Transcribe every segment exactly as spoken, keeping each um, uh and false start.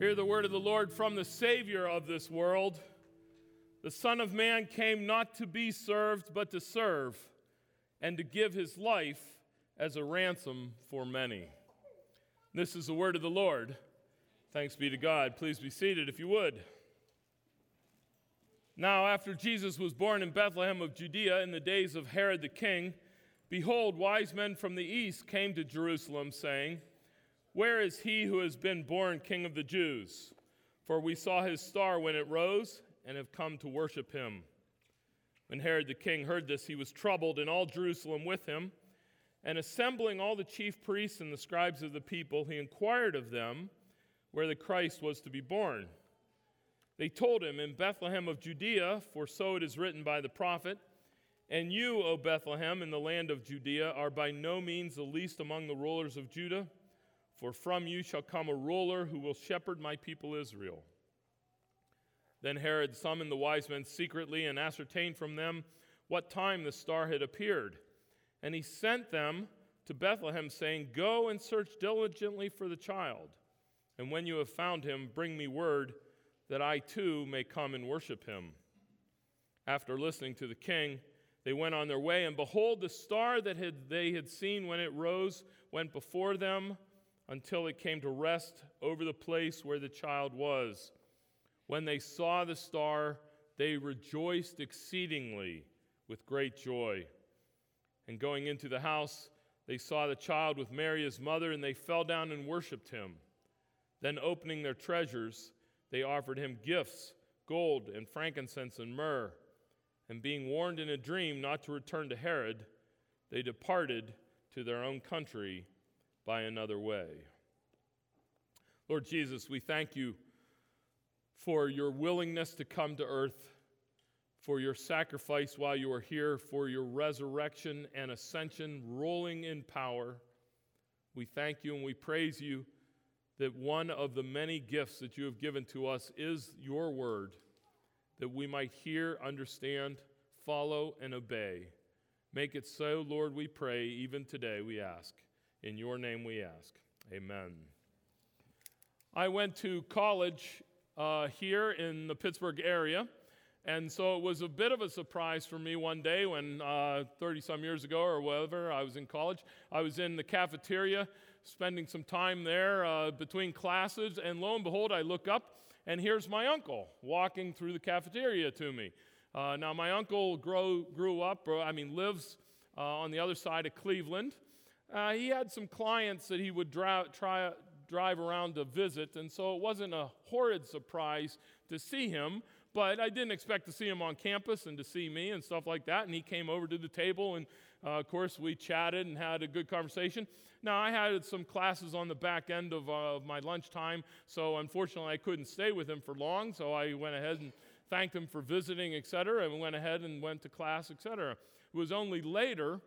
Hear the word of the Lord from the Savior of this world. The Son of Man came not to be served, but to serve, and to give his life as a ransom for many. This is the word of the Lord. Thanks be to God. Please be seated if you would. Now, after Jesus was born in Bethlehem of Judea in the days of Herod the king, behold, wise men from the east came to Jerusalem, saying, "Where is he who has been born King of the Jews? For we saw his star when it rose, and have come to worship him." When Herod the king heard this, he was troubled, and all Jerusalem with him. And assembling all the chief priests and the scribes of the people, he inquired of them where the Christ was to be born. They told him, "In Bethlehem of Judea, for so it is written by the prophet, 'And you, O Bethlehem, in the land of Judea, are by no means the least among the rulers of Judah. For from you shall come a ruler who will shepherd my people Israel.'" Then Herod summoned the wise men secretly and ascertained from them what time the star had appeared. And he sent them to Bethlehem, saying, "Go and search diligently for the child. And when you have found him, bring me word that I too may come and worship him." After listening to the king, they went on their way, and behold, the star that had, they had seen when it rose went before them, until it came to rest over the place where the child was. When they saw the star, they rejoiced exceedingly with great joy. And going into the house, they saw the child with Mary his mother, and they fell down and worshipped him. Then opening their treasures, they offered him gifts, gold and frankincense and myrrh. And being warned in a dream not to return to Herod, they departed to their own country by another way. Lord Jesus, we thank you for your willingness to come to earth, for your sacrifice while you are here, for your resurrection and ascension, ruling in power. We thank you and we praise you that one of the many gifts that you have given to us is your word, that we might hear, understand, follow, and obey. Make it so, Lord, we pray, even today we ask. In your name we ask. Amen. I went to college uh, here in the Pittsburgh area, and so it was a bit of a surprise for me one day when uh, thirty-some years ago or whatever I was in college. I was in the cafeteria spending some time there uh, between classes, and lo and behold, I look up, and here's my uncle walking through the cafeteria to me. Uh, now, my uncle grow, grew up, or I mean lives uh, on the other side of Cleveland. Uh, he had some clients that he would dra- try, drive around to visit, and so it wasn't a horrid surprise to see him, but I didn't expect to see him on campus and to see me and stuff like that, and he came over to the table, and uh, of course we chatted and had a good conversation. Now, I had some classes on the back end of, uh, of my lunchtime, so unfortunately I couldn't stay with him for long, so I went ahead and thanked him for visiting, et cetera, and went ahead and went to class, et cetera. It was only later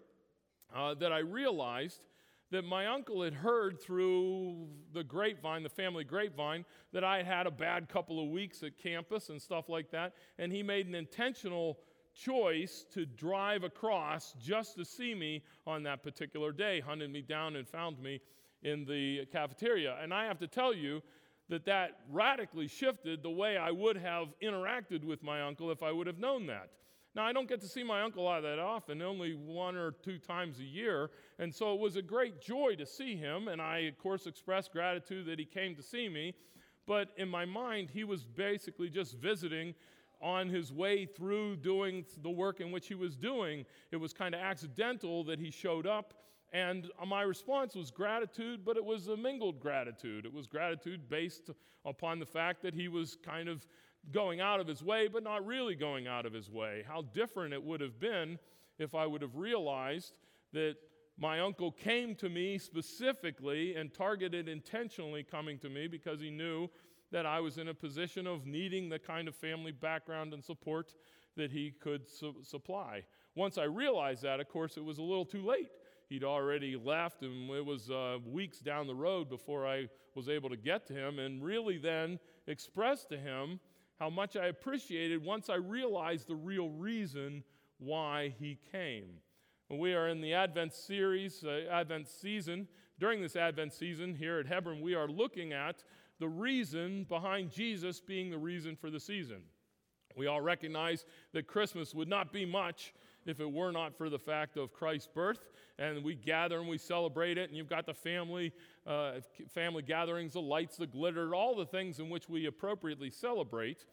Uh, that I realized that my uncle had heard through the grapevine, the family grapevine, that I had a bad couple of weeks at campus and stuff like that, and he made an intentional choice to drive across just to see me on that particular day, hunted me down and found me in the cafeteria. And I have to tell you that that radically shifted the way I would have interacted with my uncle if I would have known that. Now, I don't get to see my uncle all that often, only one or two times a year, and so it was a great joy to see him, and I, of course, expressed gratitude that he came to see me, but in my mind, he was basically just visiting on his way through doing the work in which he was doing. It was kind of accidental that he showed up, and my response was gratitude, but it was a mingled gratitude. It was gratitude based upon the fact that he was kind of going out of his way, but not really going out of his way. How different it would have been if I would have realized that my uncle came to me specifically and targeted intentionally coming to me because he knew that I was in a position of needing the kind of family background and support that he could su- supply. Once I realized that, of course, it was a little too late. He'd already left, and it was uh, weeks down the road before I was able to get to him and really then express to him how much I appreciated once I realized the real reason why he came. We are in the Advent series, uh, Advent season. During this Advent season here at Hebron, we are looking at the reason behind Jesus being the reason for the season. We all recognize that Christmas would not be much if it were not for the fact of Christ's birth, and we gather and we celebrate it, and you've got the family uh, family gatherings, the lights, the glitter, all the things in which we appropriately celebrate,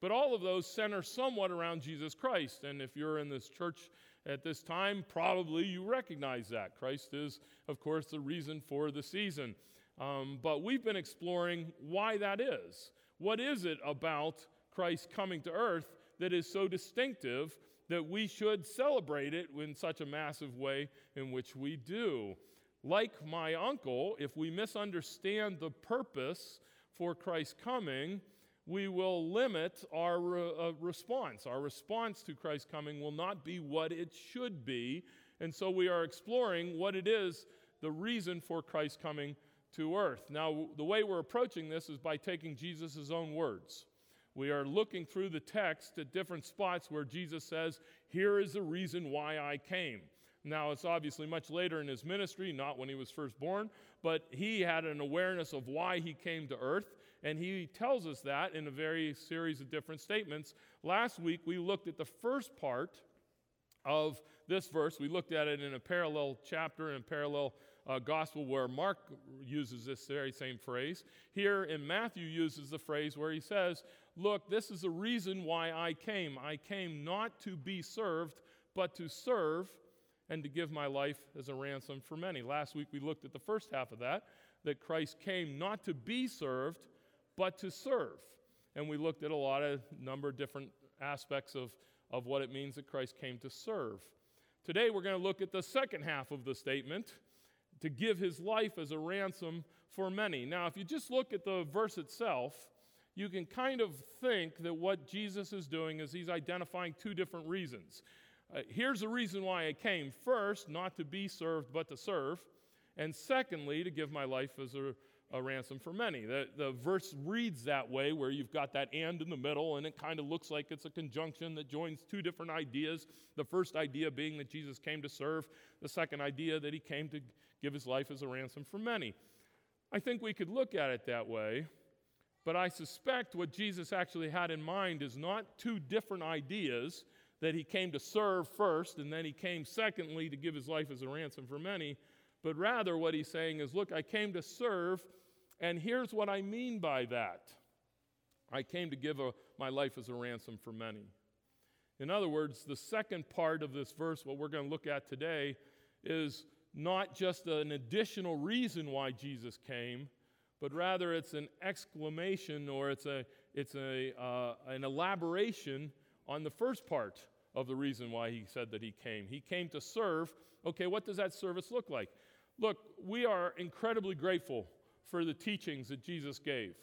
but all of those center somewhat around Jesus Christ. And if you're in this church at this time, probably you recognize that. Christ is, of course, the reason for the season. Um, but we've been exploring why that is. What is it about Christ coming to earth that is so distinctive that we should celebrate it in such a massive way in which we do? Like my uncle, if we misunderstand the purpose for Christ's coming, we will limit our re- uh, response. Our response to Christ's coming will not be what it should be, and so we are exploring what it is, the reason for Christ's coming to earth. Now, w- the way we're approaching this is by taking Jesus' own words. We are looking through the text at different spots where Jesus says, here is the reason why I came. Now, it's obviously much later in his ministry, not when he was first born, but he had an awareness of why he came to earth, and he tells us that in a very series of different statements. Last week, we looked at the first part of this verse. We looked at it in a parallel chapter, in a parallel uh, gospel where Mark uses this very same phrase. Here in Matthew uses the phrase where he says, look, this is the reason why I came. I came not to be served, but to serve and to give my life as a ransom for many. Last week we looked at the first half of that, that Christ came not to be served, but to serve. And we looked at a lot of number of different aspects of, of what it means that Christ came to serve. Today we're going to look at the second half of the statement, to give his life as a ransom for many. Now, if you just look at the verse itself, you can kind of think that what Jesus is doing is he's identifying two different reasons. Uh, here's the reason why I came. First, not to be served, but to serve. And secondly, to give my life as a, a ransom for many. The, the verse reads that way, where you've got that and in the middle, and it kind of looks like it's a conjunction that joins two different ideas. The first idea being that Jesus came to serve. The second idea that he came to give his life as a ransom for many. I think we could look at it that way. But I suspect what Jesus actually had in mind is not two different ideas, that he came to serve first and then he came secondly to give his life as a ransom for many, but rather what he's saying is, look, I came to serve, and here's what I mean by that. I came to give a, my life as a ransom for many. In other words, the second part of this verse, what we're going to look at today, is not just an additional reason why Jesus came, but rather it's an exclamation, or it's a it's a uh, an elaboration on the first part of the reason why he said that he came. He came to serve. Okay, what does that service look like? Look, we are incredibly grateful for the teachings that Jesus gave.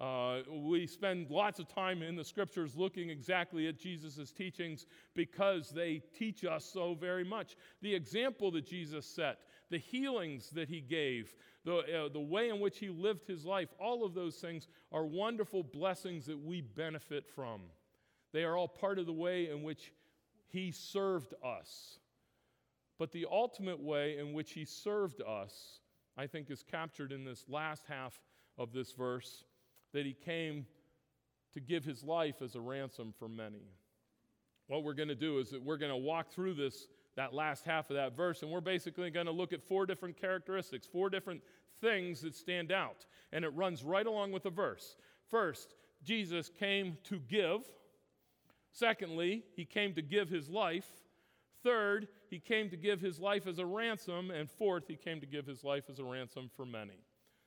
Uh, we spend lots of time in the scriptures looking exactly at Jesus' teachings because they teach us so very much. The example that Jesus set, the healings that he gave, the, uh, the way in which he lived his life, all of those things are wonderful blessings that we benefit from. They are all part of the way in which he served us. But the ultimate way in which he served us, I think, is captured in this last half of this verse, that he came to give his life as a ransom for many. What we're going to do is that we're going to walk through this, that last half of that verse, and we're basically going to look at four different characteristics, four different things that stand out, and it runs right along with the verse. First, Jesus came to give. Secondly, he came to give his life. Third, he came to give his life as a ransom. And fourth, he came to give his life as a ransom for many.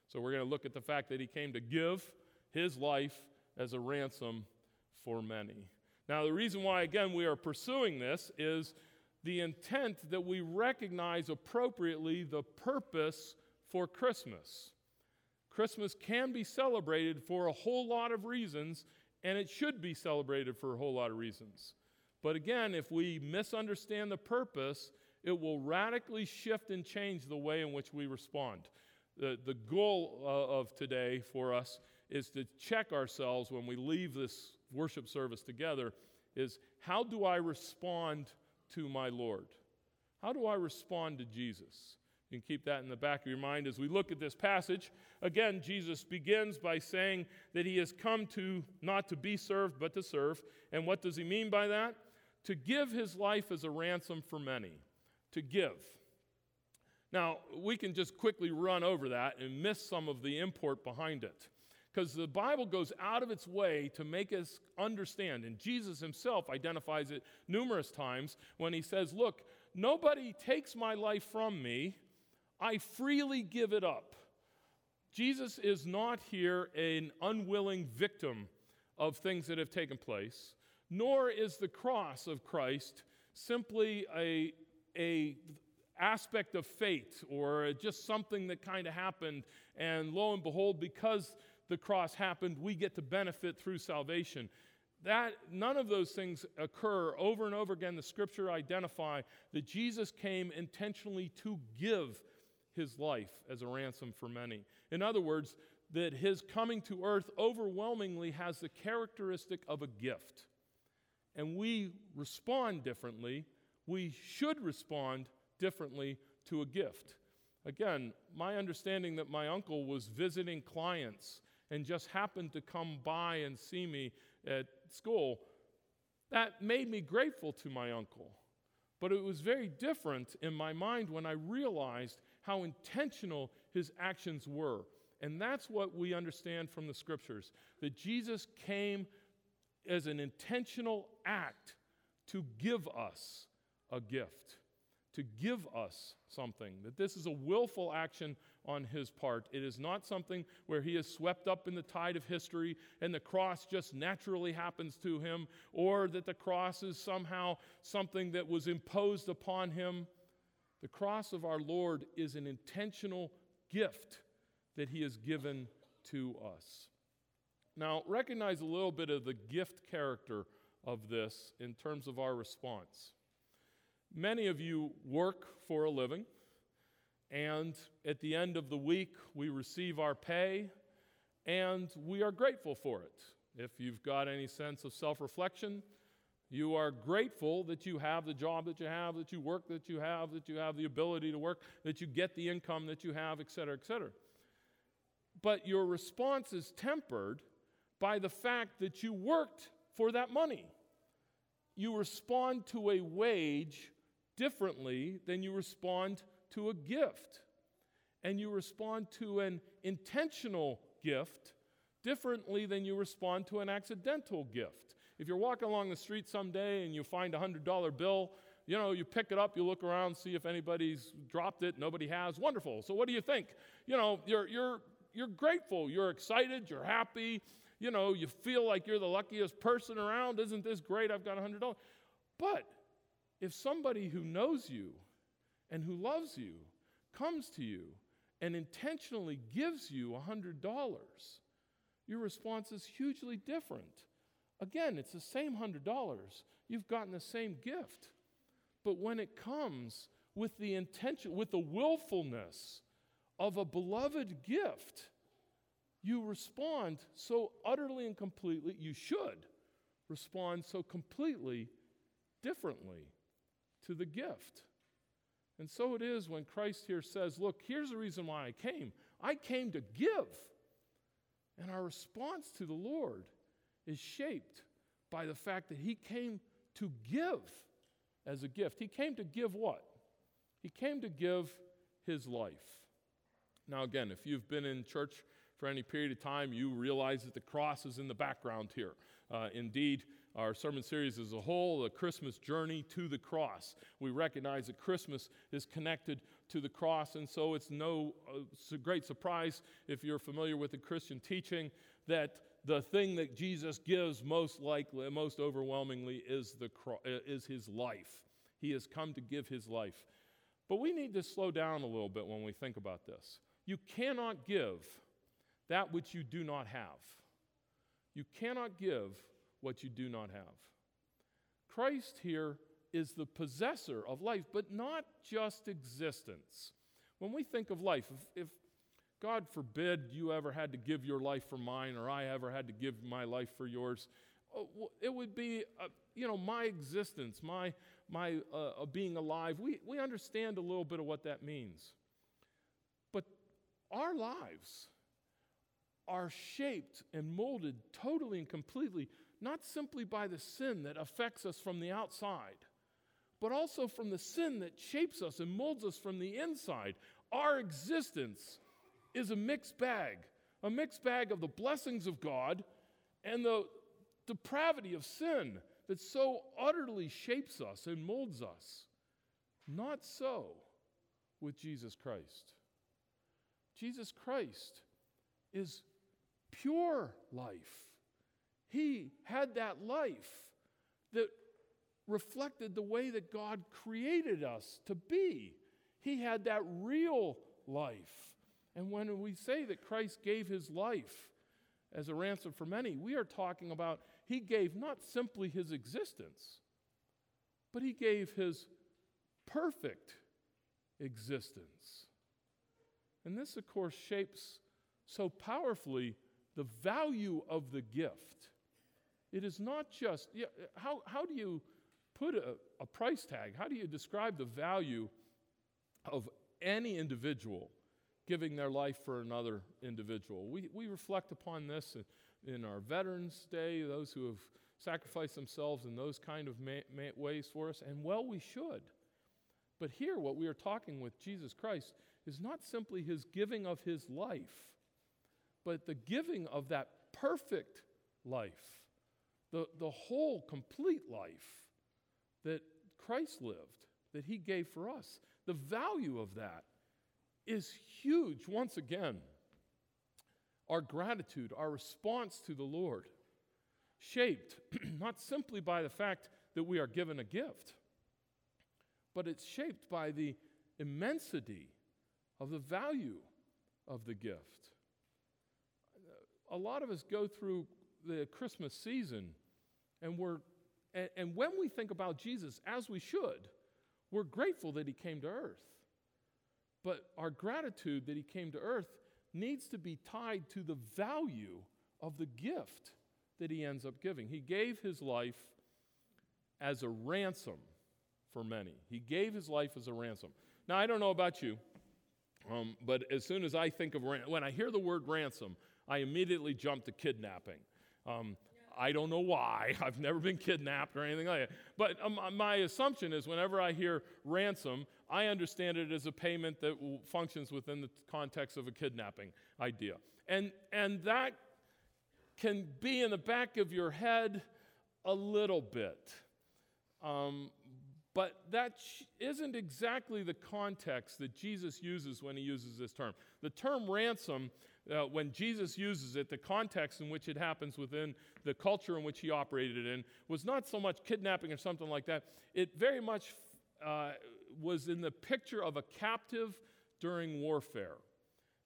So we're going to look at the fact that he came to give his life as a ransom for many. Now, the reason why, again, we are pursuing this is the intent that we recognize appropriately the purpose for Christmas. Christmas can be celebrated for a whole lot of reasons, and it should be celebrated for a whole lot of reasons. But again, if we misunderstand the purpose, it will radically shift and change the way in which we respond. The, the goal uh, of today for us is to check ourselves when we leave this worship service together, is how do I respond to my Lord? How do I respond to Jesus? You can keep that in the back of your mind as we look at this passage. Again, Jesus begins by saying that he has come to not to be served, but to serve. And what does he mean by that? To give his life as a ransom for many. To give. Now, we can just quickly run over that and miss some of the import behind it. Because the Bible goes out of its way to make us understand, and Jesus himself identifies it numerous times when he says, look, nobody takes my life from me. I freely give it up. Jesus is not here an unwilling victim of things that have taken place, nor is the cross of Christ simply a, a aspect of fate or just something that kind of happened, and lo and behold, because the cross happened, we get to benefit through salvation. That none of those things occur. Over and over again, the Scripture identify that Jesus came intentionally to give his life as a ransom for many. In other words, that his coming to earth overwhelmingly has the characteristic of a gift. And we respond differently. We should respond differently to a gift. Again, my understanding that my uncle was visiting clients and just happened to come by and see me at school, that made me grateful to my uncle. But it was very different in my mind when I realized how intentional his actions were. And that's what we understand from the Scriptures, that Jesus came as an intentional act to give us a gift, to give us something, that this is a willful action on his part. It is not something where he is swept up in the tide of history and the cross just naturally happens to him, or that the cross is somehow something that was imposed upon him. The cross of our Lord is an intentional gift that he has given to us. Now, recognize a little bit of the gift character of this in terms of our response. Many of you work for a living, and at the end of the week, we receive our pay, and we are grateful for it. If you've got any sense of self-reflection, you are grateful that you have the job that you have, that you work that you have, that you have the ability to work, that you get the income that you have, et cetera, et cetera. But your response is tempered by the fact that you worked for that money. You respond to a wage differently than you respond to a gift. And you respond to an intentional gift differently than you respond to an accidental gift. If you're walking along the street someday and you find a one hundred dollar bill, you know, you pick it up, you look around, see if anybody's dropped it, nobody has, wonderful. So what do you think? You know, you're, you're, you're grateful, you're excited, you're happy, you know, you feel like you're the luckiest person around, isn't this great, I've got one hundred dollars. But if somebody who knows you and who loves you comes to you and intentionally gives you one hundred dollars, your response is hugely different. Again, it's the same one hundred dollars. You've gotten the same gift. But when it comes with the intention, with the willfulness of a beloved gift, you respond so utterly and completely, you should respond so completely differently to the gift. And so it is when Christ here says, look, here's the reason why I came. I came to give. And our response to the Lord is shaped by the fact that he came to give as a gift. He came to give what? He came to give his life. Now again, if you've been in church for any period of time, you realize that the cross is in the background here. Uh, indeed, our sermon series as a whole, the Christmas journey to the cross. We recognize that Christmas is connected to the cross, and so it's no uh, it's a great surprise if you're familiar with the Christian teaching that the thing that Jesus gives most likely, most overwhelmingly, is the cro- is his life. He has come to give his life. But we need to slow down a little bit when we think about this. You cannot give that which you do not have. You cannot give what you do not have. Christ here is the possessor of life, but not just existence. When we think of life, if, if God forbid you ever had to give your life for mine, or I ever had to give my life for yours, it would be, uh, you know, my existence, my my uh, being alive. We, we understand a little bit of what that means. our lives are shaped and molded totally and completely, not simply by the sin that affects us from the outside, but also from the sin that shapes us and molds us from the inside. Our existence is a mixed bag, a mixed bag of the blessings of God and the depravity of sin that so utterly shapes us and molds us. Not so with Jesus Christ. Jesus Christ is pure life. He had that life that reflected the way that God created us to be. He had that real life. And when we say that Christ gave his life as a ransom for many, we are talking about he gave not simply his existence, but he gave his perfect existence. And this, of course, shapes so powerfully the value of the gift. It is not just, yeah, how, how do you put a, a price tag? How do you describe the value of any individual giving their life for another individual? We, we reflect upon this in, in our Veterans Day, those who have sacrificed themselves in those kind of ma- ma- ways for us, and well, we should. But here, what we are talking with Jesus Christ is not simply his giving of his life, but the giving of that perfect life, the, the whole, complete life that Christ lived, that he gave for us. The value of that is huge. Once again, our gratitude, our response to the Lord, shaped not simply by the fact that we are given a gift, but it's shaped by the immensity of the value of the gift. A lot of us go through the Christmas season, and we're and, and when we think about Jesus, as we should, we're grateful that he came to earth. But our gratitude that he came to earth needs to be tied to the value of the gift that he ends up giving. He gave his life as a ransom for many. He gave his life as a ransom. Now, I don't know about you, um, but as soon as I think of ran- when I hear the word ransom, I immediately jumped to kidnapping. Um, I don't know why. I've never been kidnapped or anything like that. But um, my assumption is whenever I hear ransom, I understand it as a payment that w- functions within the context of a kidnapping idea. And, and that can be in the back of your head a little bit. Um, but that sh- isn't exactly the context that Jesus uses when he uses this term. The term ransom, Uh, when Jesus uses it, the context in which it happens within the culture in which he operated in was not so much kidnapping or something like that. It very much uh, was in the picture of a captive during warfare.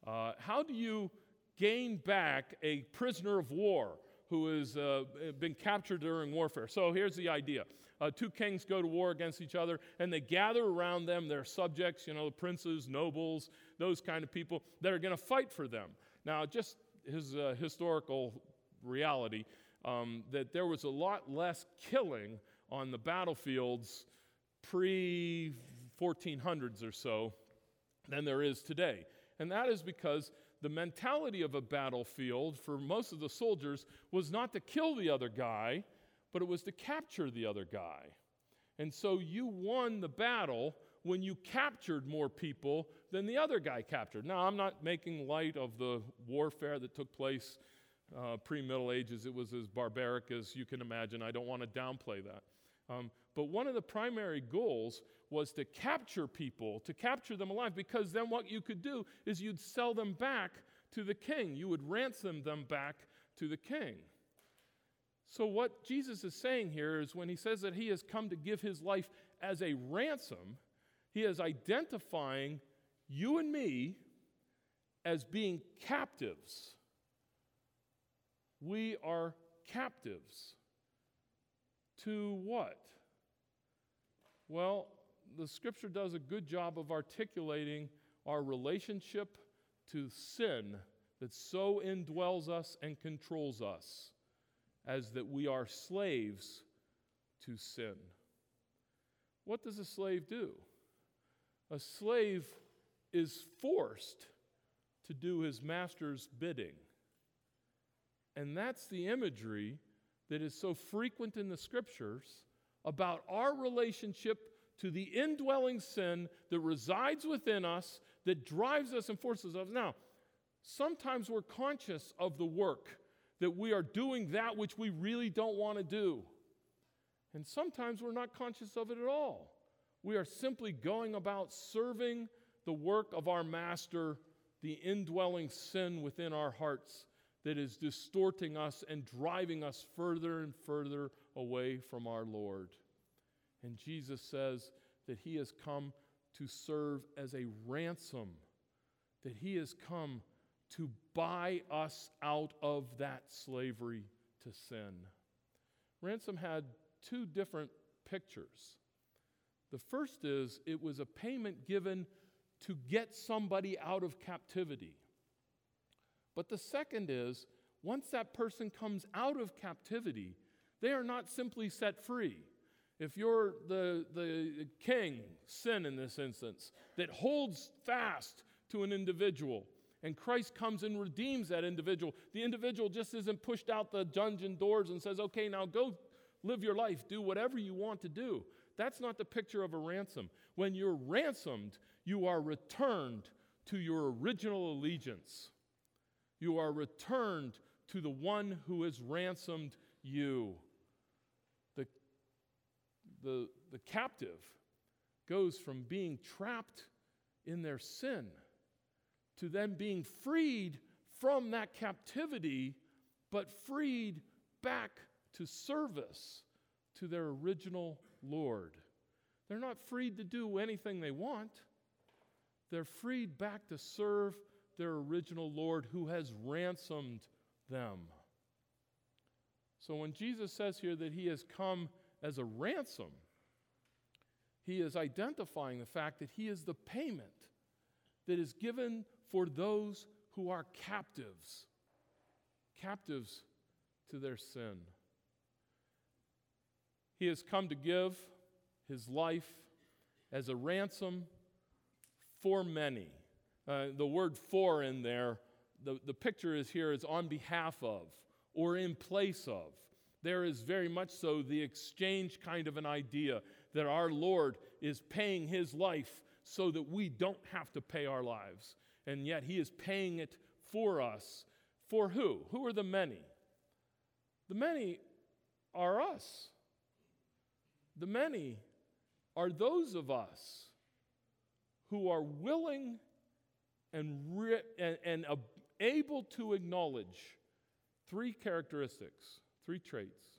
Uh, how do you gain back a prisoner of war who has uh, been captured during warfare? So here's the idea. Uh, two kings go to war against each other, and they gather around them their subjects, you know, princes, nobles, those kind of people that are going to fight for them. Now, just his uh, historical reality, um, that there was a lot less killing on the battlefields pre fourteen hundreds or so than there is today. And that is because the mentality of a battlefield for most of the soldiers was not to kill the other guy, but it was to capture the other guy. And so you won the battle when you captured more people than the other guy captured. Now, I'm not making light of the warfare that took place uh, pre-Middle Ages. It was as barbaric as you can imagine. I don't want to downplay that. Um, but one of the primary goals was to capture people, to capture them alive, because then what you could do is you'd sell them back to the king. You would ransom them back to the king. So what Jesus is saying here is when he says that he has come to give his life as a ransom, he is identifying you and me as being captives. We are captives. To what? Well, the scripture does a good job of articulating our relationship to sin that so indwells us and controls us, as that we are slaves to sin. What does a slave do? A slave is forced to do his master's bidding. And that's the imagery that is so frequent in the scriptures about our relationship to the indwelling sin that resides within us, that drives us and forces us. Now, sometimes we're conscious of the work, that we are doing that which we really don't want to do. And sometimes we're not conscious of it at all. We are simply going about serving the work of our master, the indwelling sin within our hearts that is distorting us and driving us further and further away from our Lord. And Jesus says that he has come to serve as a ransom, that he has come to buy us out of that slavery to sin. Ransom had two different pictures. The first is it was a payment given to get somebody out of captivity. But the second is once that person comes out of captivity, they are not simply set free. If you're the, the king, sin in this instance, that holds fast to an individual, and Christ comes and redeems that individual. The individual just isn't pushed out the dungeon doors and says, okay, now go live your life. Do whatever you want to do. That's not the picture of a ransom. When you're ransomed, you are returned to your original allegiance. You are returned to the one who has ransomed you. The, the, the captive goes from being trapped in their sin to them being freed from that captivity, but freed back to service to their original Lord. They're not freed to do anything they want. They're freed back to serve their original Lord who has ransomed them. So when Jesus says here that he has come as a ransom, he is identifying the fact that he is the payment that is given for those who are captives, captives to their sin. He has come to give his life as a ransom for many. Uh, the word for in there, the, the picture is here is on behalf of or in place of. There is very much so the exchange kind of an idea that our Lord is paying his life so that we don't have to pay our lives. And yet he is paying it for us. For who? Who are the many? The many are us. The many are those of us who are willing and, re- and, and ab- able to acknowledge three characteristics, three traits.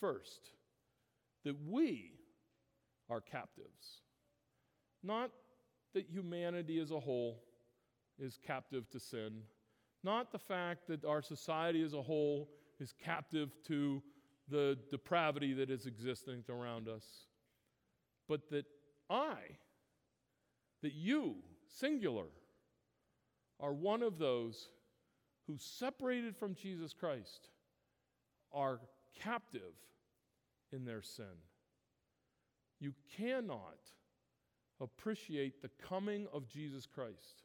First, that we are captives. Not that humanity as a whole is captive to sin. Not the fact that our society as a whole is captive to the depravity that is existing around us, but that I, that you, singular, are one of those who, separated from Jesus Christ, are captive in their sin. You cannot appreciate the coming of Jesus Christ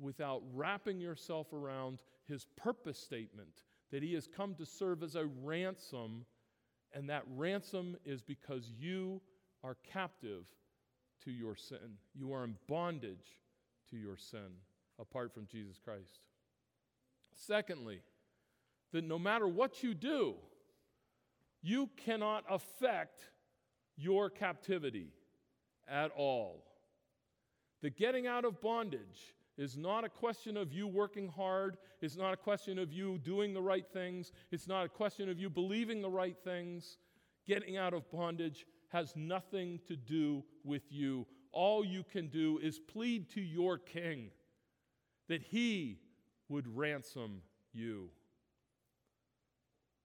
without wrapping yourself around his purpose statement that he has come to serve as a ransom, and that ransom is because you are captive to your sin. You are in bondage to your sin apart from Jesus Christ. Secondly, that no matter what you do, you cannot affect your captivity at all. The getting out of bondage is not a question of you working hard. It's not a question of you doing the right things. It's not a question of you believing the right things. Getting out of bondage has nothing to do with you. All you can do is plead to your King that he would ransom you.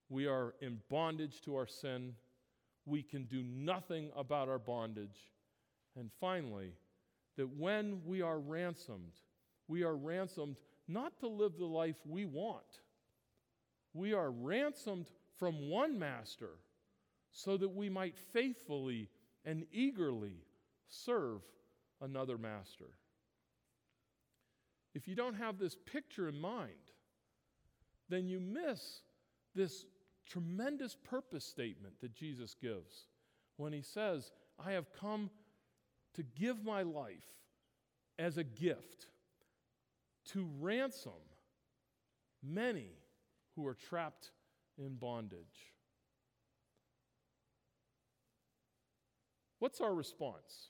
We are in bondage to our sin. We can do nothing about our bondage. And finally, that when we are ransomed, we are ransomed not to live the life we want. We are ransomed from one master so that we might faithfully and eagerly serve another master. if you don't have this picture in mind, then you miss this tremendous purpose statement that Jesus gives when he says, I have come to give my life as a gift to ransom many who are trapped in bondage. What's our response?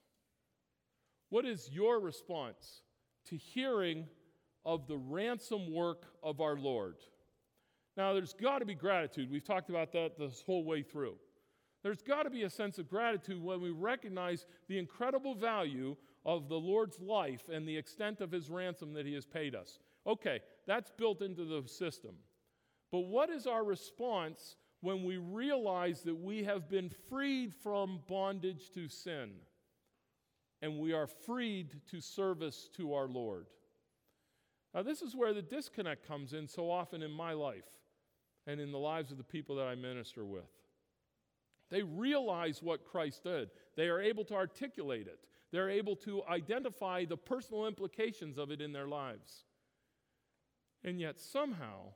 What is your response to hearing of the ransom work of our Lord? Now, there's got to be gratitude. We've talked about that this whole way through. There's got to be a sense of gratitude when we recognize the incredible value of the Lord's life and the extent of his ransom that he has paid us. Okay, that's built into the system. But what is our response when we realize that we have been freed from bondage to sin and we are freed to service to our Lord? Now, this is where the disconnect comes in so often in my life and in the lives of the people that I minister with. They realize what Christ did. They are able to articulate it. They're able to identify the personal implications of it in their lives. And yet somehow,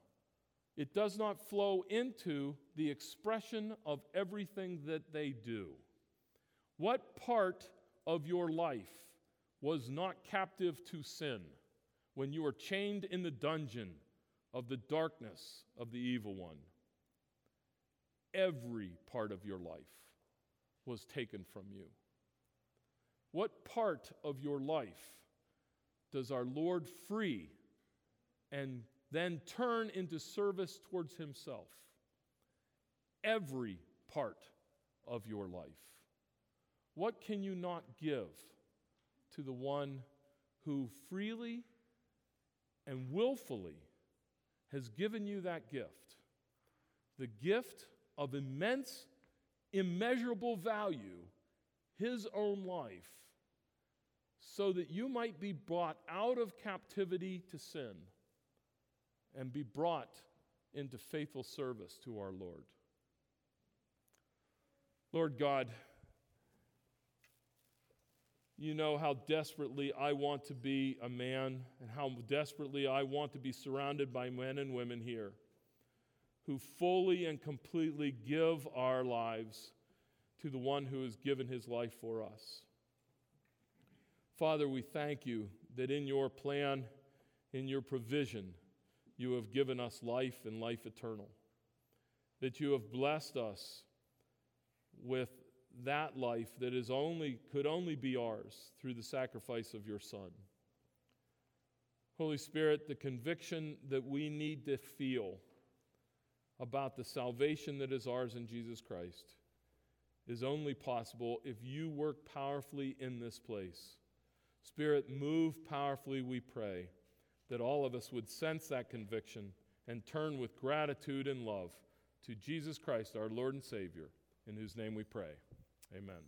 it does not flow into the expression of everything that they do. What part of your life was not captive to sin when you were chained in the dungeon of the darkness of the evil one? Every part of your life was taken from you. What part of your life does our Lord free and then turn into service towards himself? Every part of your life. What can you not give to the one who freely and willfully has given you that gift? The gift of immense, immeasurable value, his own life, so that you might be brought out of captivity to sin and be brought into faithful service to our Lord. Lord God, you know how desperately I want to be a man and how desperately I want to be surrounded by men and women here who fully and completely give our lives to the one who has given his life for us. Father, we thank you that in your plan, in your provision, you have given us life and life eternal, that you have blessed us with that life that is only could only be ours through the sacrifice of your Son. Holy Spirit, the conviction that we need to feel about the salvation that is ours in Jesus Christ is only possible if you work powerfully in this place. Spirit, move powerfully, we pray, that all of us would sense that conviction and turn with gratitude and love to Jesus Christ, our Lord and Savior, in whose name we pray. Amen.